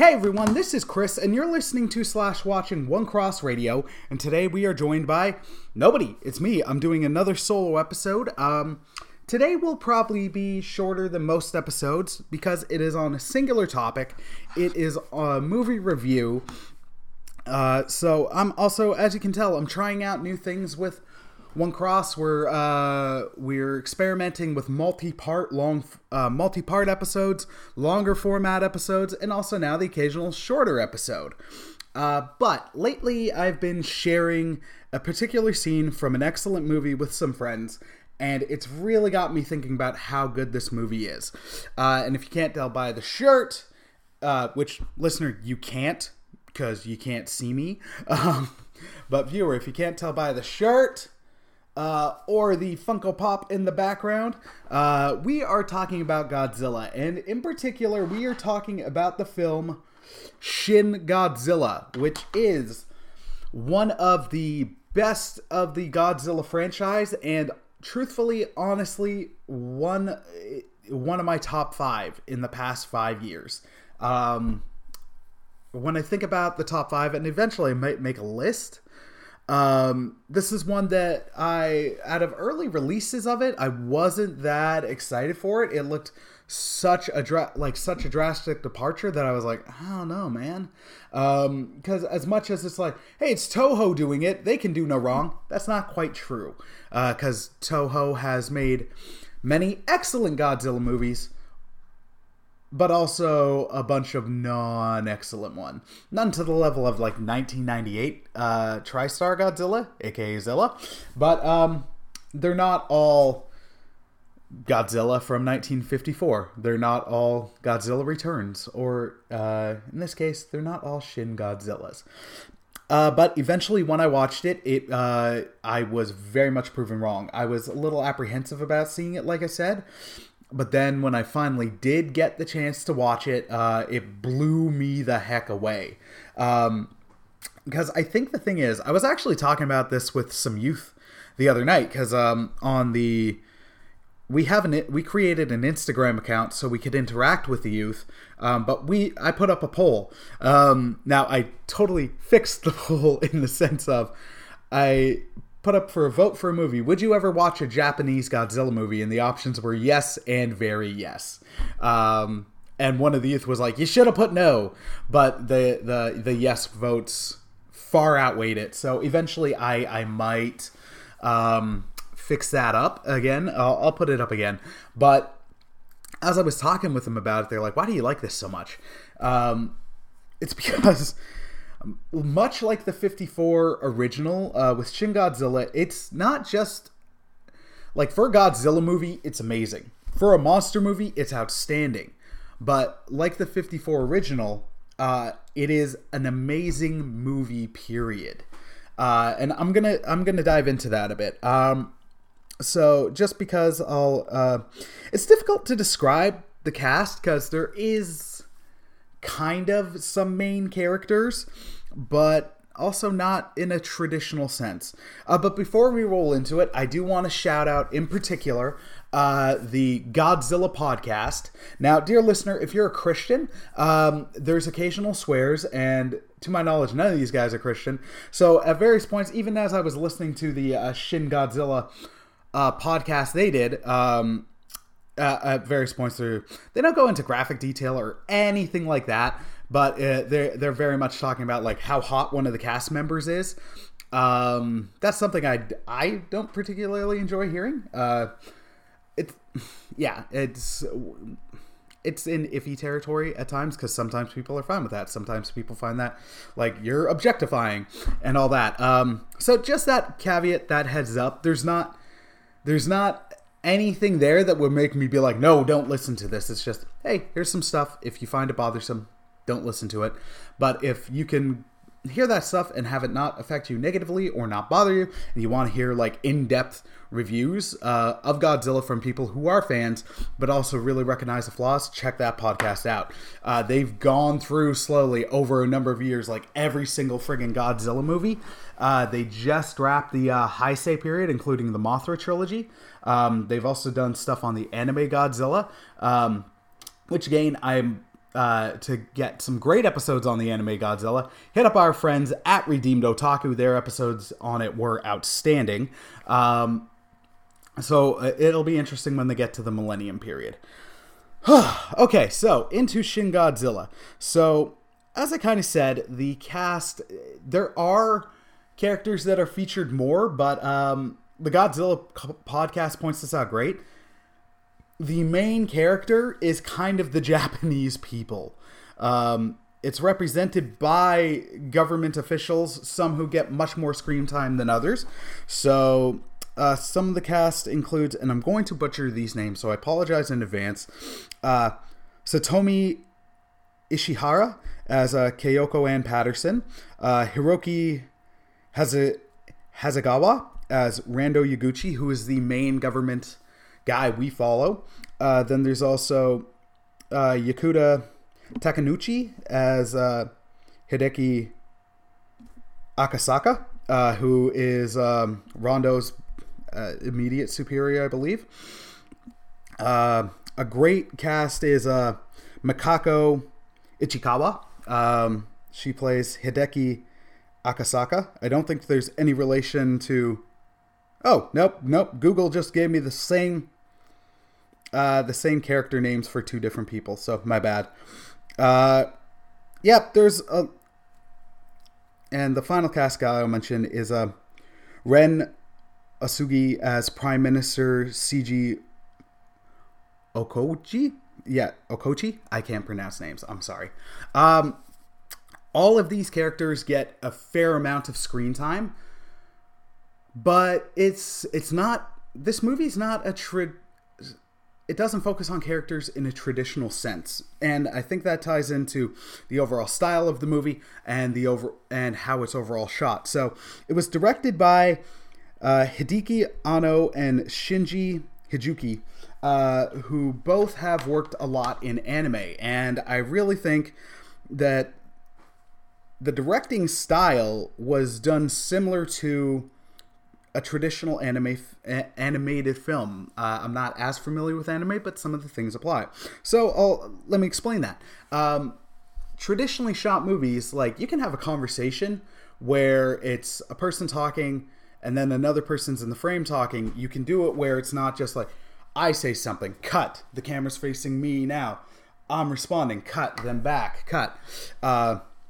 Hey everyone, this is Chris, and you're listening to / watching One Cross Radio, and today we are joined by nobody. It's me. I'm doing another solo episode. Today will probably be shorter than most episodes because it is on a singular topic. It is a movie review. So I'm also, as you can tell, I'm trying out new things with One Cross. We're experimenting with multi-part episodes, longer format episodes, and also now the occasional shorter episode. But lately I've been sharing a particular scene from an excellent movie with some friends, and it's really got me thinking about how good this movie is. And if you can't tell by the shirt, which, listener, you can't, because you can't see me. But viewer, if you can't tell by the shirt, or the Funko Pop in the background, we are talking about Godzilla, and in particular, we are talking about the film Shin Godzilla, which is one of the best of the Godzilla franchise, and truthfully, honestly, one of my top five in the past 5 years. When I think about the top five, and eventually I might make a list, this is one that out of early releases of it, I wasn't that excited for it. It looked such a drastic departure that I was like, I don't know, man. Because as much as it's like, hey, it's Toho doing it, they can do no wrong, that's not quite true. Because Toho has made many excellent Godzilla movies, but also a bunch of non-excellent ones. None to the level of, like, 1998 TriStar Godzilla, a.k.a. Zilla. But they're not all Godzilla from 1954. They're not all Godzilla Returns. Or, in this case, they're not all Shin Godzillas. But eventually, when I watched it, I was very much proven wrong. I was a little apprehensive about seeing it, like I said. But then when I finally did get the chance to watch it, it blew me the heck away. Because I think the thing is, I was actually talking about this with some youth the other night, because we created an Instagram account so we could interact with the youth. But I put up a poll. Now I totally fixed the poll in the sense of I put up for a vote for a movie. Would you ever watch a Japanese Godzilla movie? And the options were yes and very yes. And one of the youth was like, you should have put no. But the yes votes far outweighed it. So eventually I might fix that up again. I'll put it up again. But as I was talking with them about it, they're like, why do you like this so much? It's because, much like the 54 original, with Shin Godzilla, it's not just, like, for a Godzilla movie, it's amazing. For a monster movie, it's outstanding. But like the 54 original, it is an amazing movie, period. And I'm gonna dive into that a bit. So just because it's difficult to describe the cast because there is kind of some main characters, but also not in a traditional sense. But before we roll into it, I do want to shout out in particular the Godzilla podcast. Now, dear listener, if you're a Christian, there's occasional swears, and to my knowledge, none of these guys are Christian. So at various points, even as I was listening to the Shin Godzilla podcast they did, at various points through, they don't go into graphic detail or anything like that, but they're very much talking about, like, how hot one of the cast members is. That's something I don't particularly enjoy hearing. It's in iffy territory at times, because sometimes people are fine with that. Sometimes people find that, like, you're objectifying and all that. So just that caveat, that heads up. There's not anything there that would make me be like, no, don't listen to this. It's just, hey, here's some stuff. If you find it bothersome, don't listen to it. But if you can hear that stuff and have it not affect you negatively or not bother you, and you want to hear, like, in-depth reviews of Godzilla from people who are fans but also really recognize the flaws, check that podcast out. They've gone through slowly over a number of years, like, every single friggin' Godzilla movie. They just wrapped the Heisei period, including the Mothra trilogy. They've also done stuff on the anime Godzilla, which, again, I'm to get some great episodes on the anime Godzilla, hit up our friends at Redeemed Otaku. Their episodes on it were outstanding. So it'll be interesting when they get to the millennium period. Okay, so into Shin Godzilla. So as I kind of said, the cast, there are characters that are featured more, but the Godzilla podcast points this out great. The main character is kind of the Japanese people. It's represented by government officials, some who get much more screen time than others. So some of the cast includes, and I'm going to butcher these names, so I apologize in advance. Satomi Ishihara as Kayoko Ann Patterson. Hiroki Hasegawa as Rando Yaguchi, who is the main government guy we follow. Then there's also Yakuta Takenouchi as Hideki Akasaka, who is Rondo's immediate superior, I believe. A great cast is Mikako Ichikawa. She plays Hideki Akasaka. I don't think there's any relation to... Oh, nope. Google just gave me the same character names for two different people, so my bad. Yep, there's a... And the final cast guy I'll mention is Ren Asugi as Prime Minister CG Okochi? Yeah, Okochi? I can't pronounce names. I'm sorry. All of these characters get a fair amount of screen time, but it's not, this movie's not it doesn't focus on characters in a traditional sense, and I think that ties into the overall style of the movie and how it's overall shot. So it was directed by Hideki Anno and Shinji Hijuki, who both have worked a lot in anime, and I really think that the directing style was done similar to a traditional animated film. I'm not as familiar with anime, but some of the things apply. So let me explain that. Traditionally shot movies, like, you can have a conversation where it's a person talking and then another person's in the frame talking. You can do it where it's not just like, I say something, cut, the camera's facing me now, I'm responding, cut, then back, cut.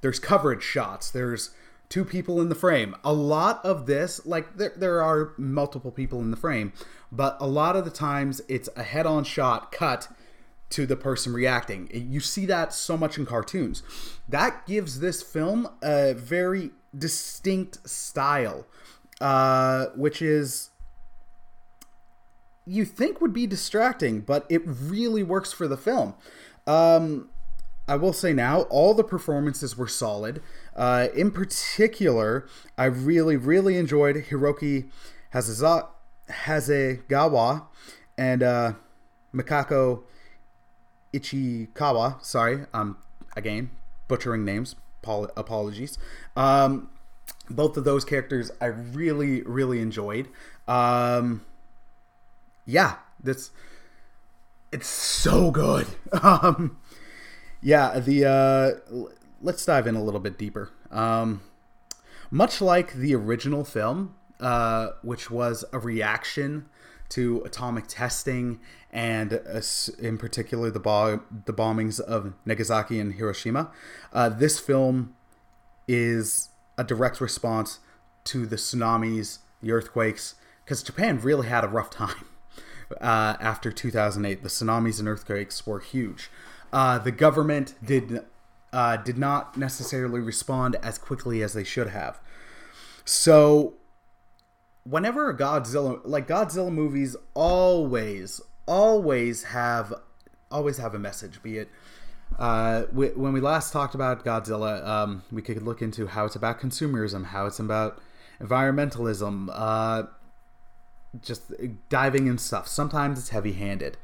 There's coverage shots. There's two people in the frame. A lot of this, like, there are multiple people in the frame, but a lot of the times it's a head-on shot cut to the person reacting. You see that so much in cartoons. That gives this film a very distinct style, which is, you think would be distracting, but it really works for the film. I will say now, all the performances were solid. In particular, I really, really enjoyed Hiroki Hasegawa and Mikako Ichikawa. Sorry, again, butchering names. Apologies. Both of those characters I really, really enjoyed. It's so good. Let's dive in a little bit deeper. Much like the original film, which was a reaction to atomic testing and, in particular, the bombings of Nagasaki and Hiroshima, this film is a direct response to the tsunamis, the earthquakes, because Japan really had a rough time after 2008. The tsunamis and earthquakes were huge. The government did not necessarily respond as quickly as they should have. So, whenever Godzilla movies always have a message. Be it when we last talked about Godzilla, we could look into how it's about consumerism, how it's about environmentalism, just diving in stuff. Sometimes it's heavy-handed.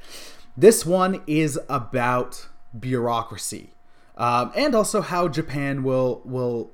This one is about bureaucracy, and also how Japan will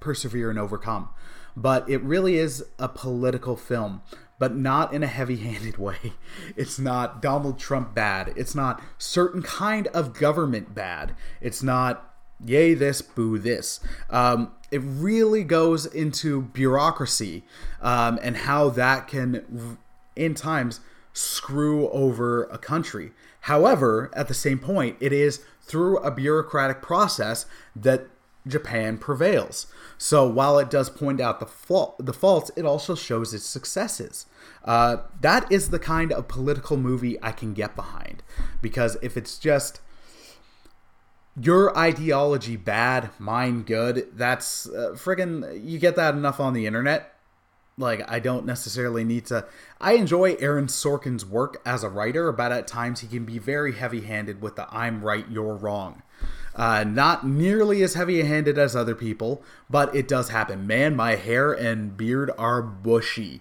persevere and overcome. But it really is a political film. but not in a heavy-handed way. It's not Donald Trump bad. It's not certain kind of government bad. It's not yay this, boo this. It really goes into bureaucracy and how that can, in times, screw over a country. However, at the same point, it is through a bureaucratic process that Japan prevails. So while it does point out the faults, it also shows its successes. That is the kind of political movie I can get behind. Because if it's just your ideology bad, mine good, that's friggin', you get that enough on the internet. Like, I don't necessarily need to... I enjoy Aaron Sorkin's work as a writer, but at times he can be very heavy-handed with the I'm right, you're wrong. Not nearly as heavy-handed as other people, but it does happen. Man, my hair and beard are bushy.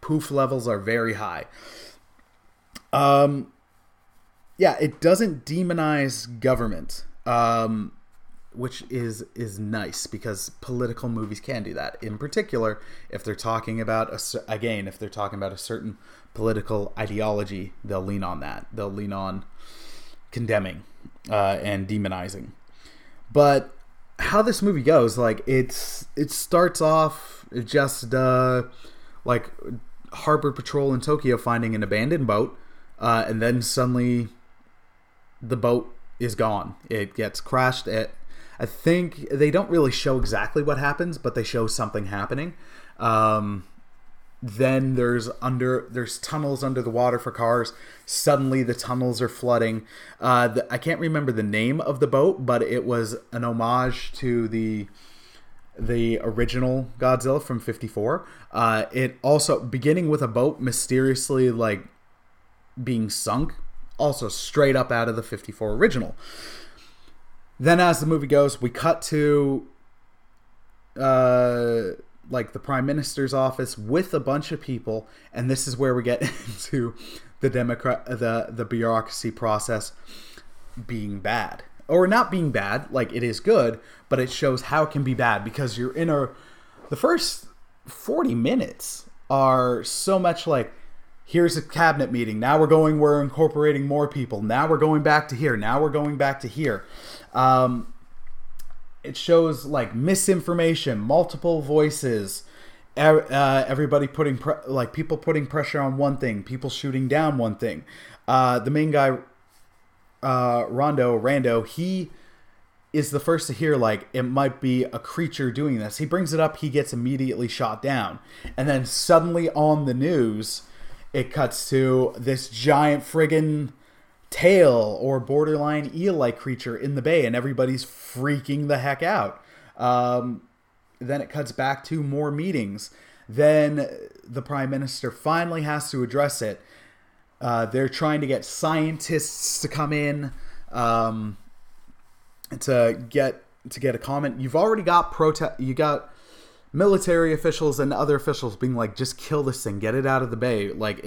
Poof levels are very high. Yeah, it doesn't demonize government, which is nice, because political movies can do that. In particular, if they're talking about a certain political ideology, they'll lean on that. They'll lean on condemning and demonizing. But how this movie goes, like, it starts off just like harbor patrol in Tokyo finding an abandoned boat, and then suddenly the boat is gone. It gets crashed at, I think they don't really show exactly what happens, but they show something happening. Then there's tunnels under the water for cars. Suddenly the tunnels are flooding. I can't remember the name of the boat, but it was an homage to the original Godzilla from '54. It also beginning with a boat mysteriously like being sunk, also straight up out of the '54 original. Then as the movie goes, we cut to like the Prime Minister's office with a bunch of people, and this is where we get into the bureaucracy process being bad. Or not being bad, like it is good, but it shows how it can be bad, because you're in the first 40 minutes are so much like, here's a cabinet meeting. Now we're incorporating more people. Now we're going back to here. Now we're going back to here. It shows like misinformation, multiple voices, everybody putting people putting pressure on one thing, people shooting down one thing. The main guy, Rando, he is the first to hear like it might be a creature doing this. He brings it up. He gets immediately shot down, and then suddenly on the news, it cuts to this giant friggin' tail or borderline eel-like creature in the bay, and everybody's freaking the heck out. Then it cuts back to more meetings. Then the Prime Minister finally has to address it. They're trying to get scientists to come in to get a comment. You've already got military officials and other officials being like, just kill this thing, get it out of the bay. Like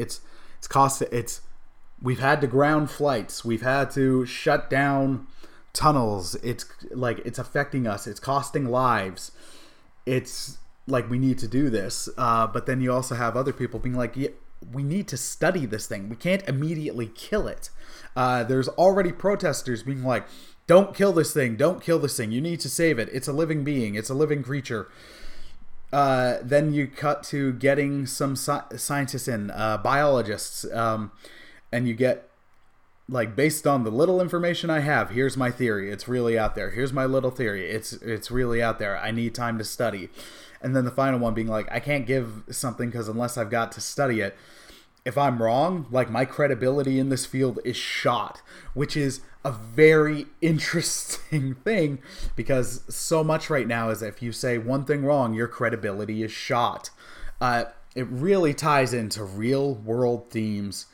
we've had to ground flights, we've had to shut down tunnels. It's like, it's affecting us. It's costing lives. It's like, we need to do this. But then you also have other people being like, yeah, we need to study this thing. We can't immediately kill it. There's already protesters being like, don't kill this thing. Don't kill this thing. You need to save it. It's a living being. It's a living creature. Then you cut to getting some scientists in, biologists, and you get, like, based on the little information I have, here's my theory. It's really out there. Here's my little theory. It's really out there. I need time to study. And then the final one being like, I can't give something because unless I've got to study it, if I'm wrong, like, my credibility in this field is shot, which is a very interesting thing, because so much right now is if you say one thing wrong, your credibility is shot. It really ties into real world themes,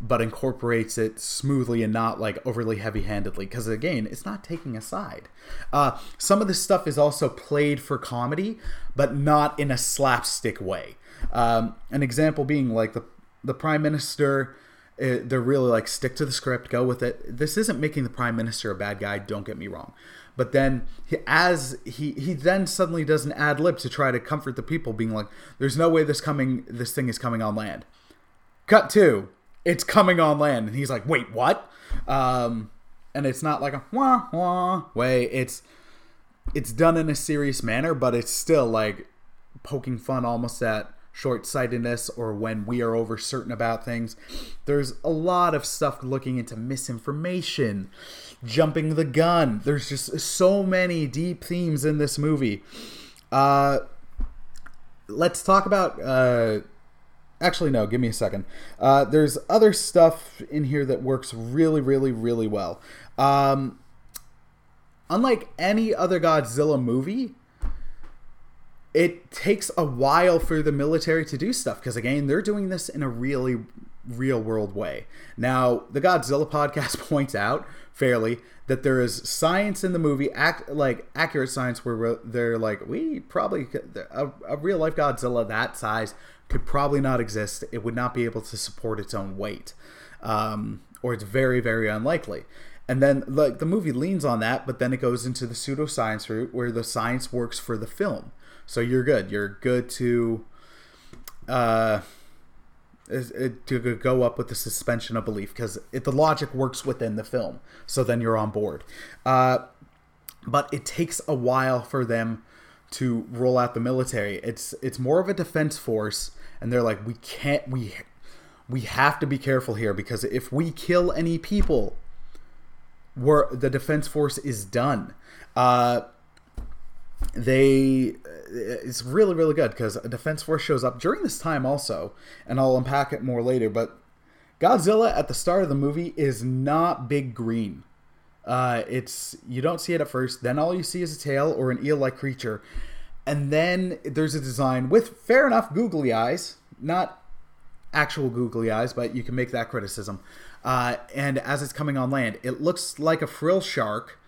but incorporates it smoothly and not like overly heavy-handedly, because again, it's not taking a side. Some of this stuff is also played for comedy, but not in a slapstick way. An example being like the Prime Minister, they're really like, stick to the script, go with it. This isn't making the Prime Minister a bad guy, don't get me wrong. But then he then suddenly does an ad lib to try to comfort the people, being like, there's no way this thing is coming on land. Cut to, it's coming on land. And he's like, wait, what? And it's not like a wah wah way. It's done in a serious manner, but it's still like poking fun almost at short-sightedness or when we are over certain about things. There's a lot of stuff looking into misinformation, jumping the gun. There's just so many deep themes in this movie. Let's talk about... actually, no, give me a second. There's other stuff in here that works really, really, really well. Unlike any other Godzilla movie, it takes a while for the military to do stuff because, again, they're doing this in a really real-world way. Now, the Godzilla podcast points out fairly that there is science in the movie, accurate science, where they're like, we probably a real-life Godzilla that size could probably not exist. It would not be able to support its own weight, or it's very, very unlikely. And then like the movie leans on that, but then it goes into the pseudoscience route where the science works for the film. So you're good. You're good to go up with the suspension of belief because the logic works within the film. So then you're on board. But it takes a while for them to roll out the military. It's more of a defense force, and they're like, we have to be careful here because if we kill any people, the defense force is done. It's really, really good because a defense force shows up during this time also, and I'll unpack it more later, but Godzilla at the start of the movie is not big green. You don't see it at first, then all you see is a tail or an eel-like creature, and then there's a design with, fair enough, googly eyes, not actual googly eyes, but you can make that criticism. And as it's coming on land, it looks like a frill shark,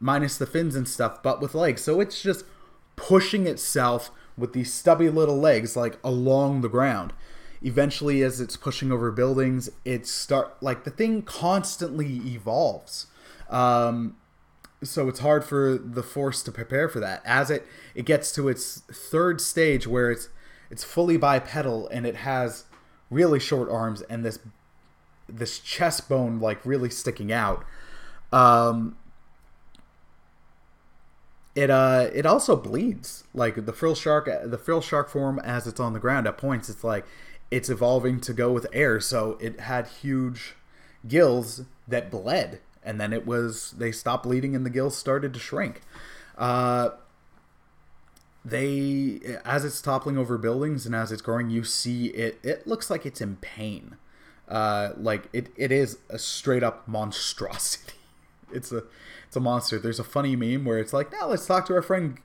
minus the fins and stuff, but with legs. So it's just pushing itself with these stubby little legs, like along the ground. Eventually, as it's pushing over buildings, the thing constantly evolves. So it's hard for the force to prepare for that. As it gets to its third stage where it's fully bipedal and it has really short arms and this chest bone like really sticking out. It also bleeds. Like the frill shark form as it's on the ground at points, it's like it's evolving to go with air, so it had huge gills that bled, and then they stopped bleeding and the gills started to shrink. As it's toppling over buildings and as it's growing, you see it looks like it's in pain. Like it is a straight up monstrosity. It's a monster. There's a funny meme where it's like, now let's talk to our friend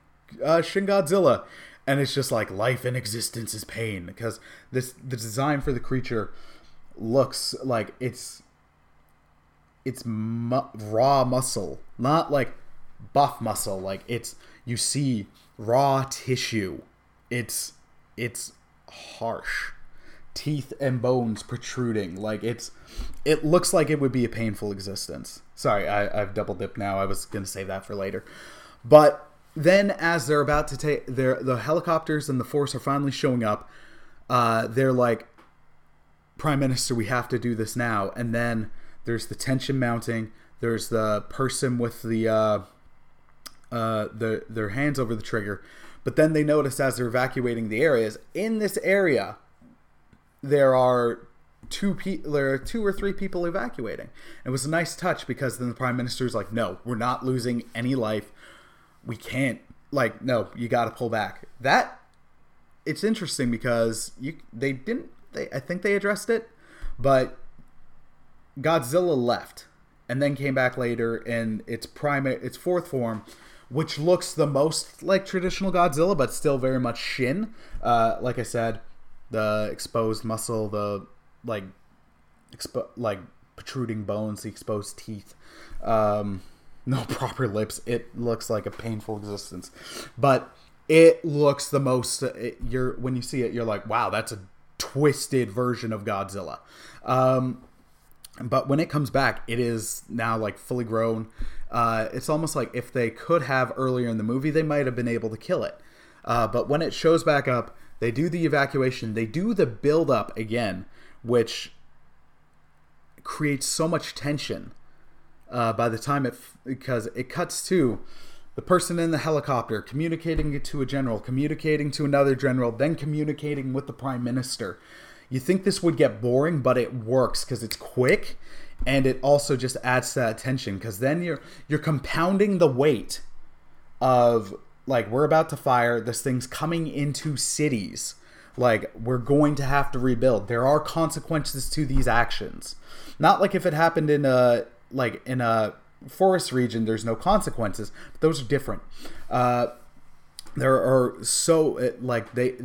Shin Godzilla, and it's just like life and existence is pain because the design for the creature looks like it's raw muscle, not like buff muscle. Like you see raw tissue. It's harsh. Teeth and bones protruding. Like it looks like it would be a painful existence. Sorry, I've double dipped now. I was gonna save that for later. But then as they're about to take the helicopters and the force are finally showing up, they're like, Prime Minister, we have to do this now. And then there's the tension mounting, there's the person with their hands over the trigger. But then they notice as they're evacuating the areas, in this area there are two or three people evacuating. It was a nice touch because then the Prime Minister's like, no, we're not losing any life. We can't. Like, no, you got to pull back. That, it's interesting because I think they addressed it, but Godzilla left and then came back later in its fourth form, which looks the most like traditional Godzilla, but still very much Shin. Like I said, the exposed muscle, the like protruding bones, the exposed teeth, no proper lips. It looks like a painful existence, but it looks the most. When you see it, you're like, wow, that's a twisted version of Godzilla. But when it comes back, it is now like fully grown. It's almost like if they could have earlier in the movie, they might have been able to kill it. But when it shows back up, they do the evacuation. They do the build up again, which creates so much tension by the time because it cuts to the person in the helicopter communicating to a general, communicating to another general, then communicating with the prime minister. You think this would get boring, but it works because it's quick, and it also just adds to that tension because then you're compounding the weight of, like, we're about to fire, this thing's coming into cities. Like, we're going to have to rebuild. There are consequences to these actions. Not like if it happened in a forest region, there's no consequences. But those are different.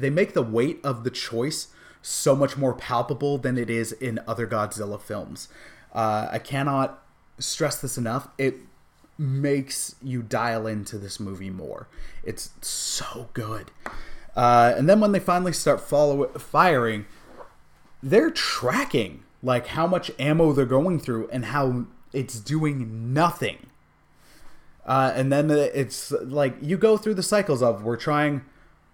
They make the weight of the choice so much more palpable than it is in other Godzilla films. I cannot stress this enough. It makes you dial into this movie more. It's so good. And then when they finally start firing, they're tracking like how much ammo they're going through and how it's doing nothing. And then it's like you go through the cycles of we're trying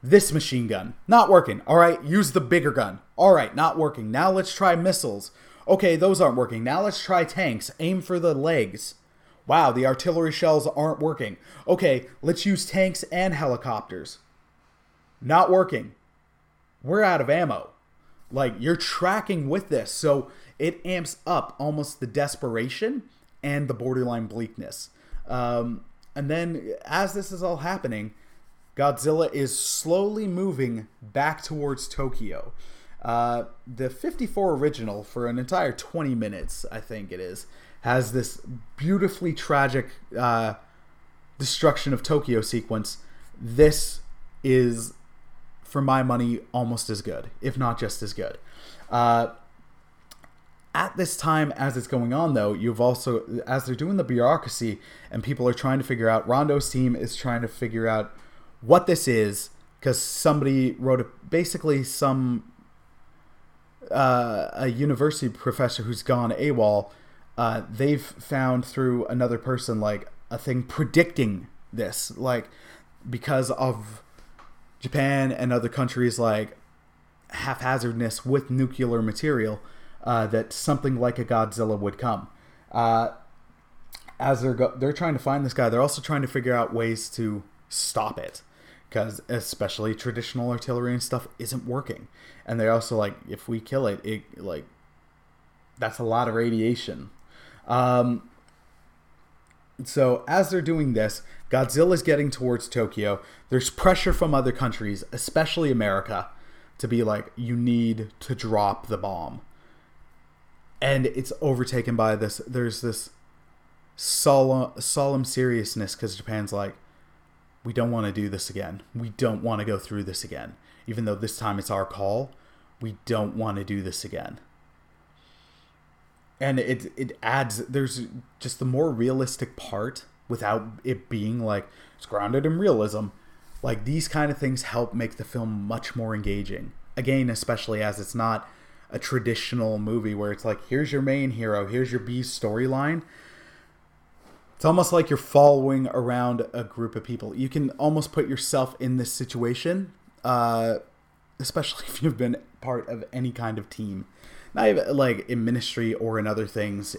this machine gun. Not working. All right, use the bigger gun. All right, not working. Now let's try missiles. Okay, those aren't working. Now let's try tanks. Aim for the legs. Wow, the artillery shells aren't working. Okay, let's use tanks and helicopters. Not working. We're out of ammo. Like, you're tracking with this. So it amps up almost the desperation and the borderline bleakness. And then as this is all happening, Godzilla is slowly moving back towards Tokyo. The 54 original, for an entire 20 minutes, I think it is, has this beautifully tragic destruction of Tokyo sequence. This is, for my money, almost as good, if not just as good. At this time, as it's going on, though, you've also, as they're doing the bureaucracy and people are trying to figure out, Rondo's team is trying to figure out what this is, because somebody wrote a university professor who's gone AWOL. They've found through another person like a thing predicting this, like, because of Japan and other countries like haphazardness with nuclear material, that something like a Godzilla would come. As they're trying to find this guy, they're also trying to figure out ways to stop it, because especially traditional artillery and stuff isn't working. And they're also like, if we kill it, like, that's a lot of radiation. So as they're doing this, Godzilla's getting towards Tokyo. There's pressure from other countries, especially America, to be like, you need to drop the bomb. And it's overtaken by this. There's this solemn seriousness, because Japan's like, we don't want to do this again. We don't want to go through this again. Even though this time it's our call, we don't want to do this again. And it adds, there's just the more realistic part without it being like, it's grounded in realism. Like, these kind of things help make the film much more engaging. Again, especially as it's not a traditional movie where it's like, here's your main hero, here's your B storyline. It's almost like you're following around a group of people. You can almost put yourself in this situation, especially if you've been part of any kind of team. Not even like in ministry or in other things.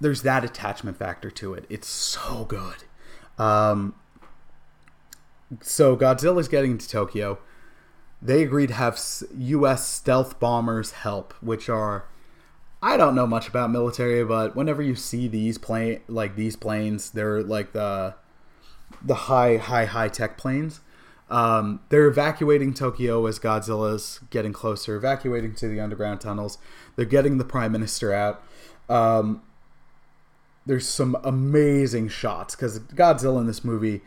There's that attachment factor to it. It's so good. So Godzilla's getting to Tokyo. They agreed to have U.S. stealth bombers help, which are, I don't know much about military, but whenever you see these planes, they're like the high tech planes. They're evacuating Tokyo as Godzilla's getting closer, evacuating to the underground tunnels. They're getting the prime minister out. There's some amazing shots, because Godzilla in this movie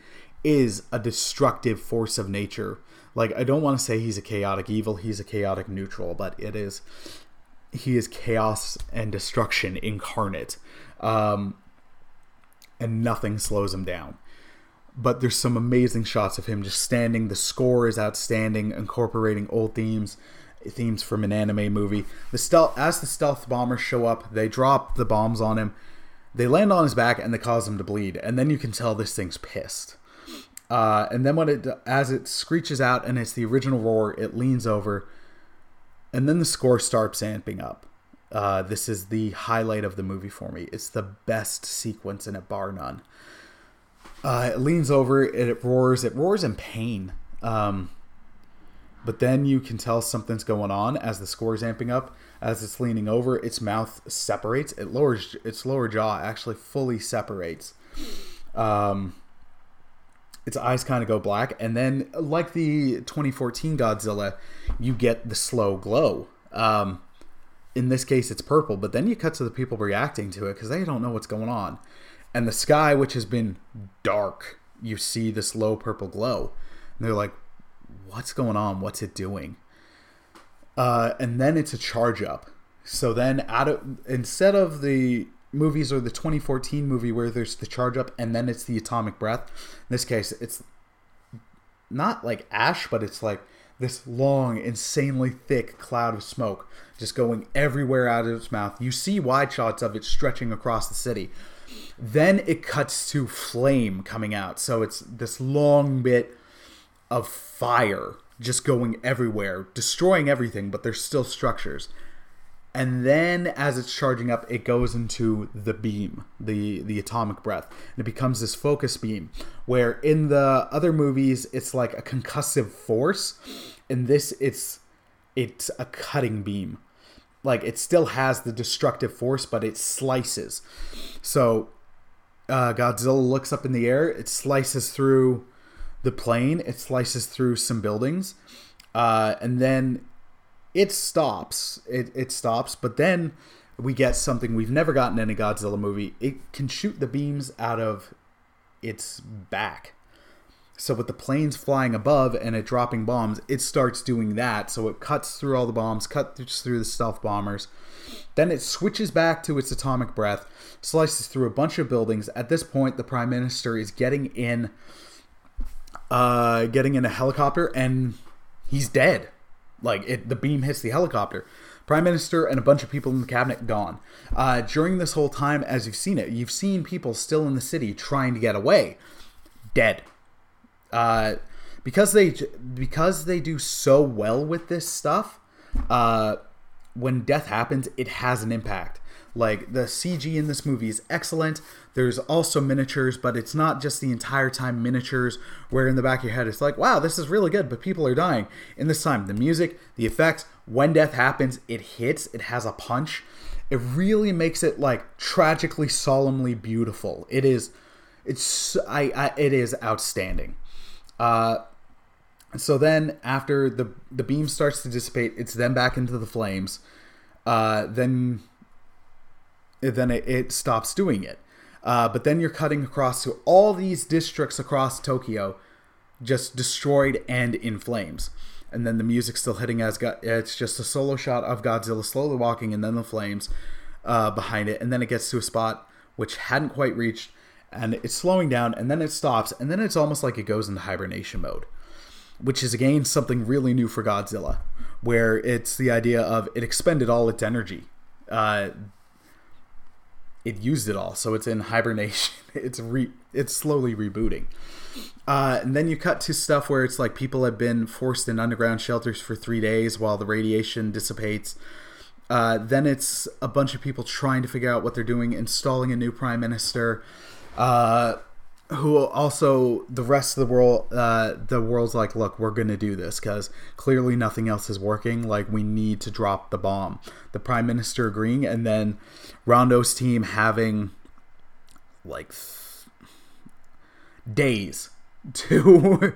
is a destructive force of nature. Like, I don't want to say he's a chaotic evil, he's a chaotic neutral, but it is. He is chaos and destruction incarnate. And nothing slows him down. But there's some amazing shots of him just standing. The score is outstanding, incorporating old themes. themes from an anime movie. As the stealth bombers show up, they drop the bombs on him. They land on his back and they cause him to bleed. And then you can tell this thing's pissed. And then as it screeches out and it's the original roar, it leans over. And then the score starts amping up. This is the highlight of the movie for me. It's the best sequence in it, bar none. It leans over, it roars. It roars in pain. But then you can tell something's going on as the score is amping up. As it's leaning over, its mouth separates. It lowers its lower jaw, actually fully separates. Its eyes kind of go black. And then, like the 2014 Godzilla, you get the slow glow. In this case, it's purple. But then you cut to the people reacting to it because they don't know what's going on. And the sky, which has been dark, you see this low purple glow. And they're like, what's going on? What's it doing? And then it's a charge up. So then instead of the movies or the 2014 movie where there's the charge up and then it's the atomic breath, in this case, it's not like ash, but it's like this long, insanely thick cloud of smoke just going everywhere out of its mouth. You see wide shots of it stretching across the city. Then it cuts to flame coming out. So it's this long bit of fire just going everywhere, destroying everything, but there's still structures. And then as it's charging up, it goes into the beam, the atomic breath, and it becomes this focus beam, where in the other movies, it's like a concussive force. In this, it's a cutting beam. Like, it still has the destructive force, but it slices. So Godzilla looks up in the air. It slices through the plane. It slices through some buildings. And then it stops. It stops. But then we get something we've never gotten in a Godzilla movie. It can shoot the beams out of its back. So with the planes flying above and it dropping bombs, it starts doing that. So it cuts through all the bombs, cuts through the stealth bombers. Then it switches back to its atomic breath, slices through a bunch of buildings. At this point, the Prime Minister is getting in a helicopter, and he's dead. Like, the beam hits the helicopter. Prime Minister and a bunch of people in the cabinet gone. During this whole time, as you've seen it, you've seen people still in the city trying to get away. Dead. Because they do so well with this stuff, when death happens, it has an impact. Like, the CG in this movie is excellent. There's also miniatures, but it's not just the entire time miniatures where in the back of your head it's like, wow, this is really good, but people are dying. In this time, the music, the effects, when death happens, it hits, it has a punch. It really makes it, like, tragically, solemnly beautiful. It is outstanding. So then after the beam starts to dissipate, it's then back into the flames. Then it stops doing it. But then you're cutting across to all these districts across Tokyo, just destroyed and in flames. And then the music's still hitting it's just a solo shot of Godzilla slowly walking and then the flames behind it. And then it gets to a spot which hadn't quite reached, and it's slowing down, and then it stops, and then it's almost like it goes into hibernation mode, which is, again, something really new for Godzilla, where it's the idea of it expended all its energy. It used it all, so it's in hibernation. It's slowly rebooting. And then you cut to stuff where it's like people have been forced in underground shelters for 3 days while the radiation dissipates. Then it's a bunch of people trying to figure out what they're doing, installing a new prime minister, who also the rest of the world, the world's like, look, we're going to do this because clearly nothing else is working. Like, we need to drop the bomb. The prime minister agreeing, and then Rondo's team having like days to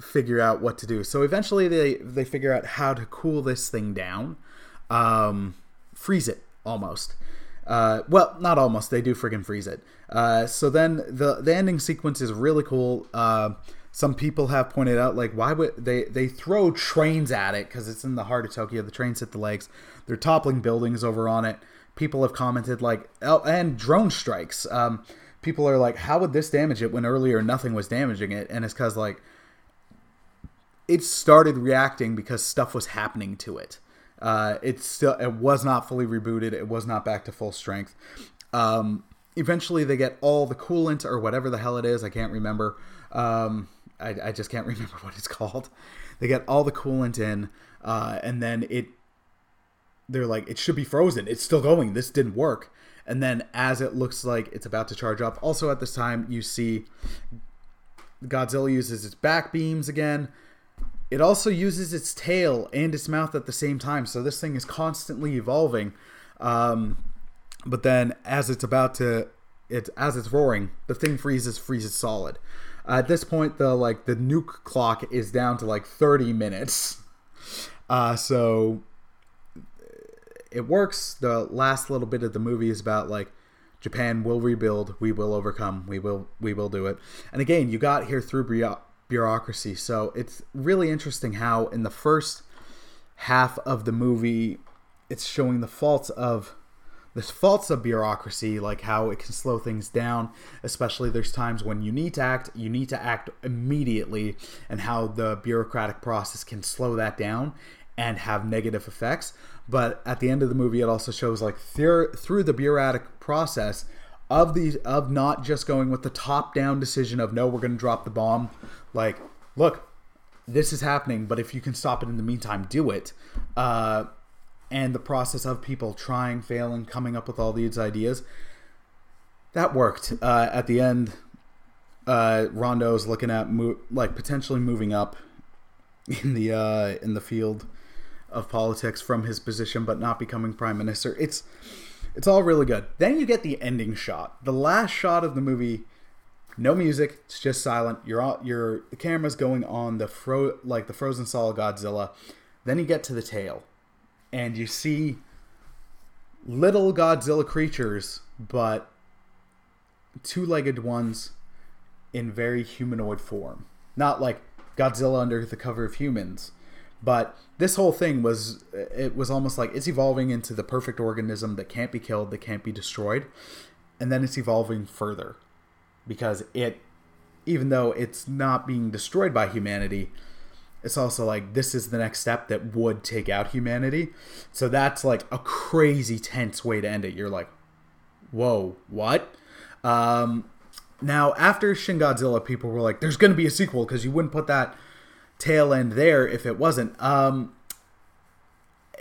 figure out what to do. So eventually they figure out how to cool this thing down, freeze it almost. Well, not almost. They do friggin' freeze it. So then the ending sequence is really cool. Some people have pointed out, like, why would they throw trains at it? Because it's in the heart of Tokyo. The trains hit the legs. They're toppling buildings over on it. People have commented, like, oh, and drone strikes. People are like, how would this damage it when earlier nothing was damaging it? And it's because, like, it started reacting because stuff was happening to it. It was not fully rebooted. It was not back to full strength. Eventually they get all the coolant or whatever the hell it is. I can't remember. I just can't remember what it's called. They get all the coolant in, and then they're like, it should be frozen. It's still going. This didn't work. And then as it looks like it's about to charge up, also at this time, you see Godzilla uses its back beams again. It also uses its tail and its mouth at the same time. So this thing is constantly evolving. But then as it's about to, as it's roaring, the thing freezes solid. At this point, the nuke clock is down to 30 minutes. So it works. The last little bit of the movie is about Japan will rebuild. We will overcome. We will do it. And again, you got here through bureaucracy. So it's really interesting how in the first half of the movie, it's showing the faults of bureaucracy, like how it can slow things down, especially there's times when you need to act immediately, and how the bureaucratic process can slow that down and have negative effects. But at the end of the movie, it also shows through the bureaucratic process of not just going with the top-down decision of, no, we're going to drop the bomb. Look, this is happening, but if you can stop it in the meantime, do it. And the process of people trying, failing, coming up with all these ideas. That worked. At the end, Rondo's looking at potentially moving up in the field of politics from his position, but not becoming prime minister. It's all really good. Then you get the ending shot. The last shot of the movie, no music, it's just silent. The camera's going on the frozen solid Godzilla. Then you get to the tail. And you see little Godzilla creatures, but two-legged ones in very humanoid form. Not like Godzilla under the cover of humans. But this whole thing was almost like it's evolving into the perfect organism that can't be killed, that can't be destroyed. And then it's evolving further. Because even though it's not being destroyed by humanity, it's also this is the next step that would take out humanity. So that's a crazy tense way to end it. You're like, whoa, what? Now, after Shin Godzilla, people were like, there's going to be a sequel because you wouldn't put that tail end there if it wasn't.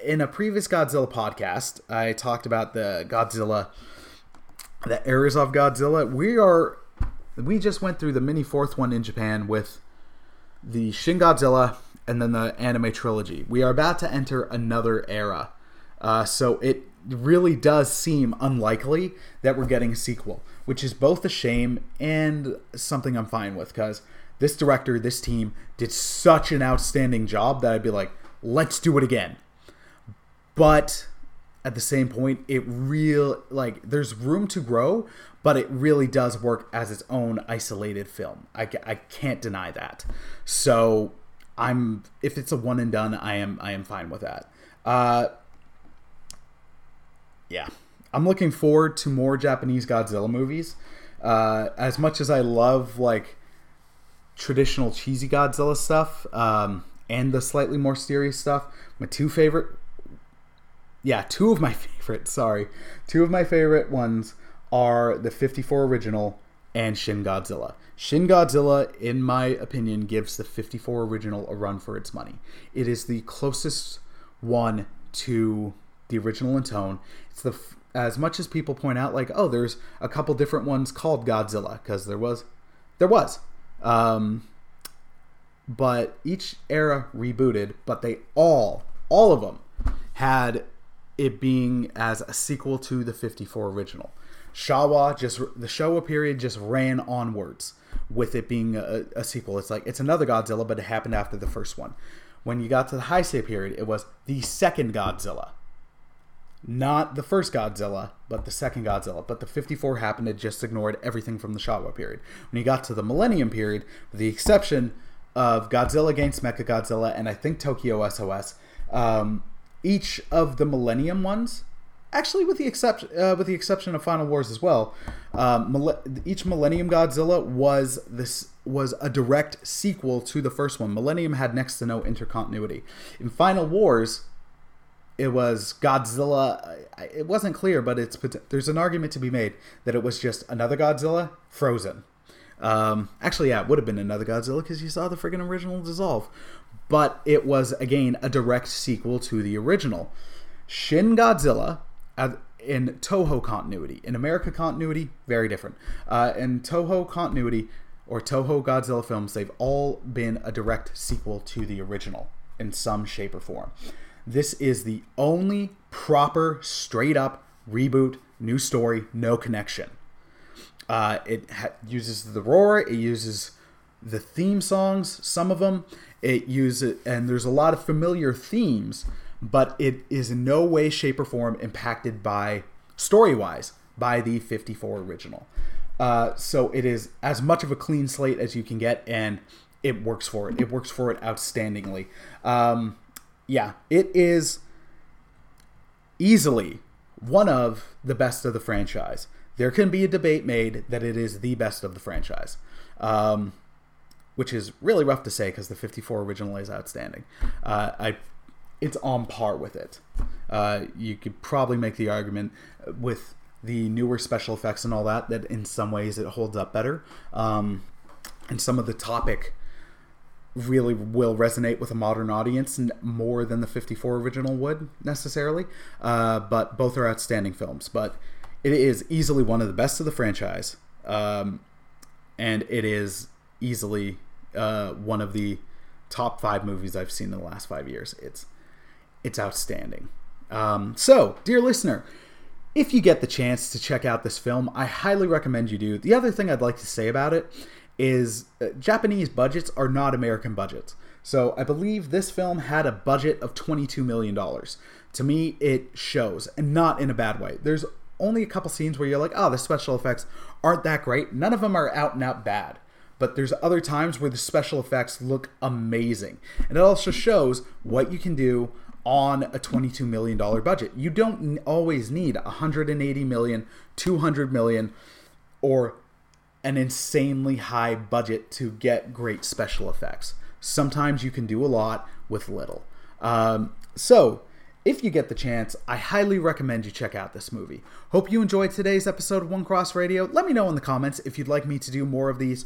In a previous Godzilla podcast, I talked about the eras of Godzilla. We just went through the mini fourth one in Japan with the Shin Godzilla, and then the anime trilogy. We are about to enter another era. So it really does seem unlikely that we're getting a sequel, which is both a shame and something I'm fine with, because this director, this team, did such an outstanding job that I'd be like, let's do it again. But at the same point, there's room to grow, but it really does work as its own isolated film. I can't deny that. So if it's a one and done, I am fine with that. Yeah, I'm looking forward to more Japanese Godzilla movies. As much as I love traditional cheesy Godzilla stuff, and the slightly more serious stuff, two of my favorite ones are the 54 original and Shin Godzilla. Shin Godzilla, in my opinion, gives the 54 original a run for its money. It is the closest one to the original in tone. It's as much as people point out, there's a couple different ones called Godzilla, because there was. But each era rebooted, but they all of them, had it being as a sequel to the 54 original. The Showa period just ran onwards with it being a sequel. It's it's another Godzilla, but it happened after the first one. When you got to the Heisei period, it was the second Godzilla. Not the first Godzilla, but the second Godzilla. But the 54 happened, it just ignored everything from the Showa period. When you got to the Millennium period, with the exception of Godzilla against Mechagodzilla and I think Tokyo SOS, each of the Millennium ones actually with the exception of Final Wars as well, each Millennium Godzilla was a direct sequel to the first one. Millennium had next to no intercontinuity. In Final Wars, it was Godzilla. It wasn't clear, but there's an argument to be made that it was just another Godzilla frozen. Actually, yeah, it would have been another Godzilla because you saw the friggin' original dissolve. But it was, again, a direct sequel to the original. Shin Godzilla, in Toho continuity. In America continuity, very different. In Toho continuity, or Toho Godzilla films, they've all been a direct sequel to the original in some shape or form. This is the only proper, straight-up reboot, new story, no connection. It uses the roar, it uses the theme songs, some of them. And there's a lot of familiar themes, but it is in no way, shape, or form impacted by, story-wise, by the 54 original. So it is as much of a clean slate as you can get, and it works for it. It works for it outstandingly. Yeah, it is easily one of the best of the franchise. There can be a debate made that it is the best of the franchise, which is really rough to say because the 54 original is outstanding. It's on par with it. You could probably make the argument with the newer special effects and all that in some ways it holds up better. And some of the topic really will resonate with a modern audience more than the 54 original would necessarily. But both are outstanding films. But it is easily one of the best of the franchise. And it is easily one of the top 5 movies I've seen in the last 5 years. It's outstanding. So, dear listener, if you get the chance to check out this film, I highly recommend you do. The other thing I'd like to say about it is Japanese budgets are not American budgets. So I believe this film had a budget of $22 million. To me, it shows, and not in a bad way. There's only a couple scenes where you're like, oh, the special effects aren't that great. None of them are out and out bad. But there's other times where the special effects look amazing. And it also shows what you can do on a $22 million budget. You don't always need $180 million, $200 million, or an insanely high budget to get great special effects. Sometimes you can do a lot with little. So, if you get the chance, I highly recommend you check out this movie. Hope you enjoyed today's episode of One Cross Radio. Let me know in the comments if you'd like me to do more of these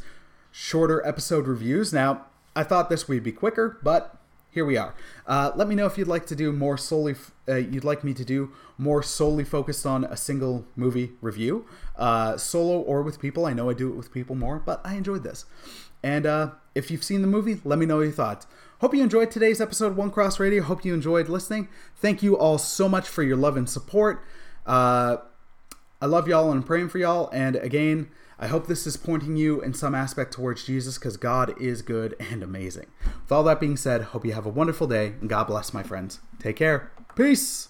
shorter episode reviews. Now, I thought this would be quicker, but here we are. Let me know if you'd like to do more solely. You'd like me to do more solely focused on a single movie review, solo or with people. I know I do it with people more, but I enjoyed this. And if you've seen the movie, let me know your thoughts. Hope you enjoyed today's episode of One Cross Radio. Hope you enjoyed listening. Thank you all so much for your love and support. I love y'all and I'm praying for y'all. And again, I hope this is pointing you in some aspect towards Jesus, because God is good and amazing. With all that being said, hope you have a wonderful day, and God bless, my friends. Take care. Peace!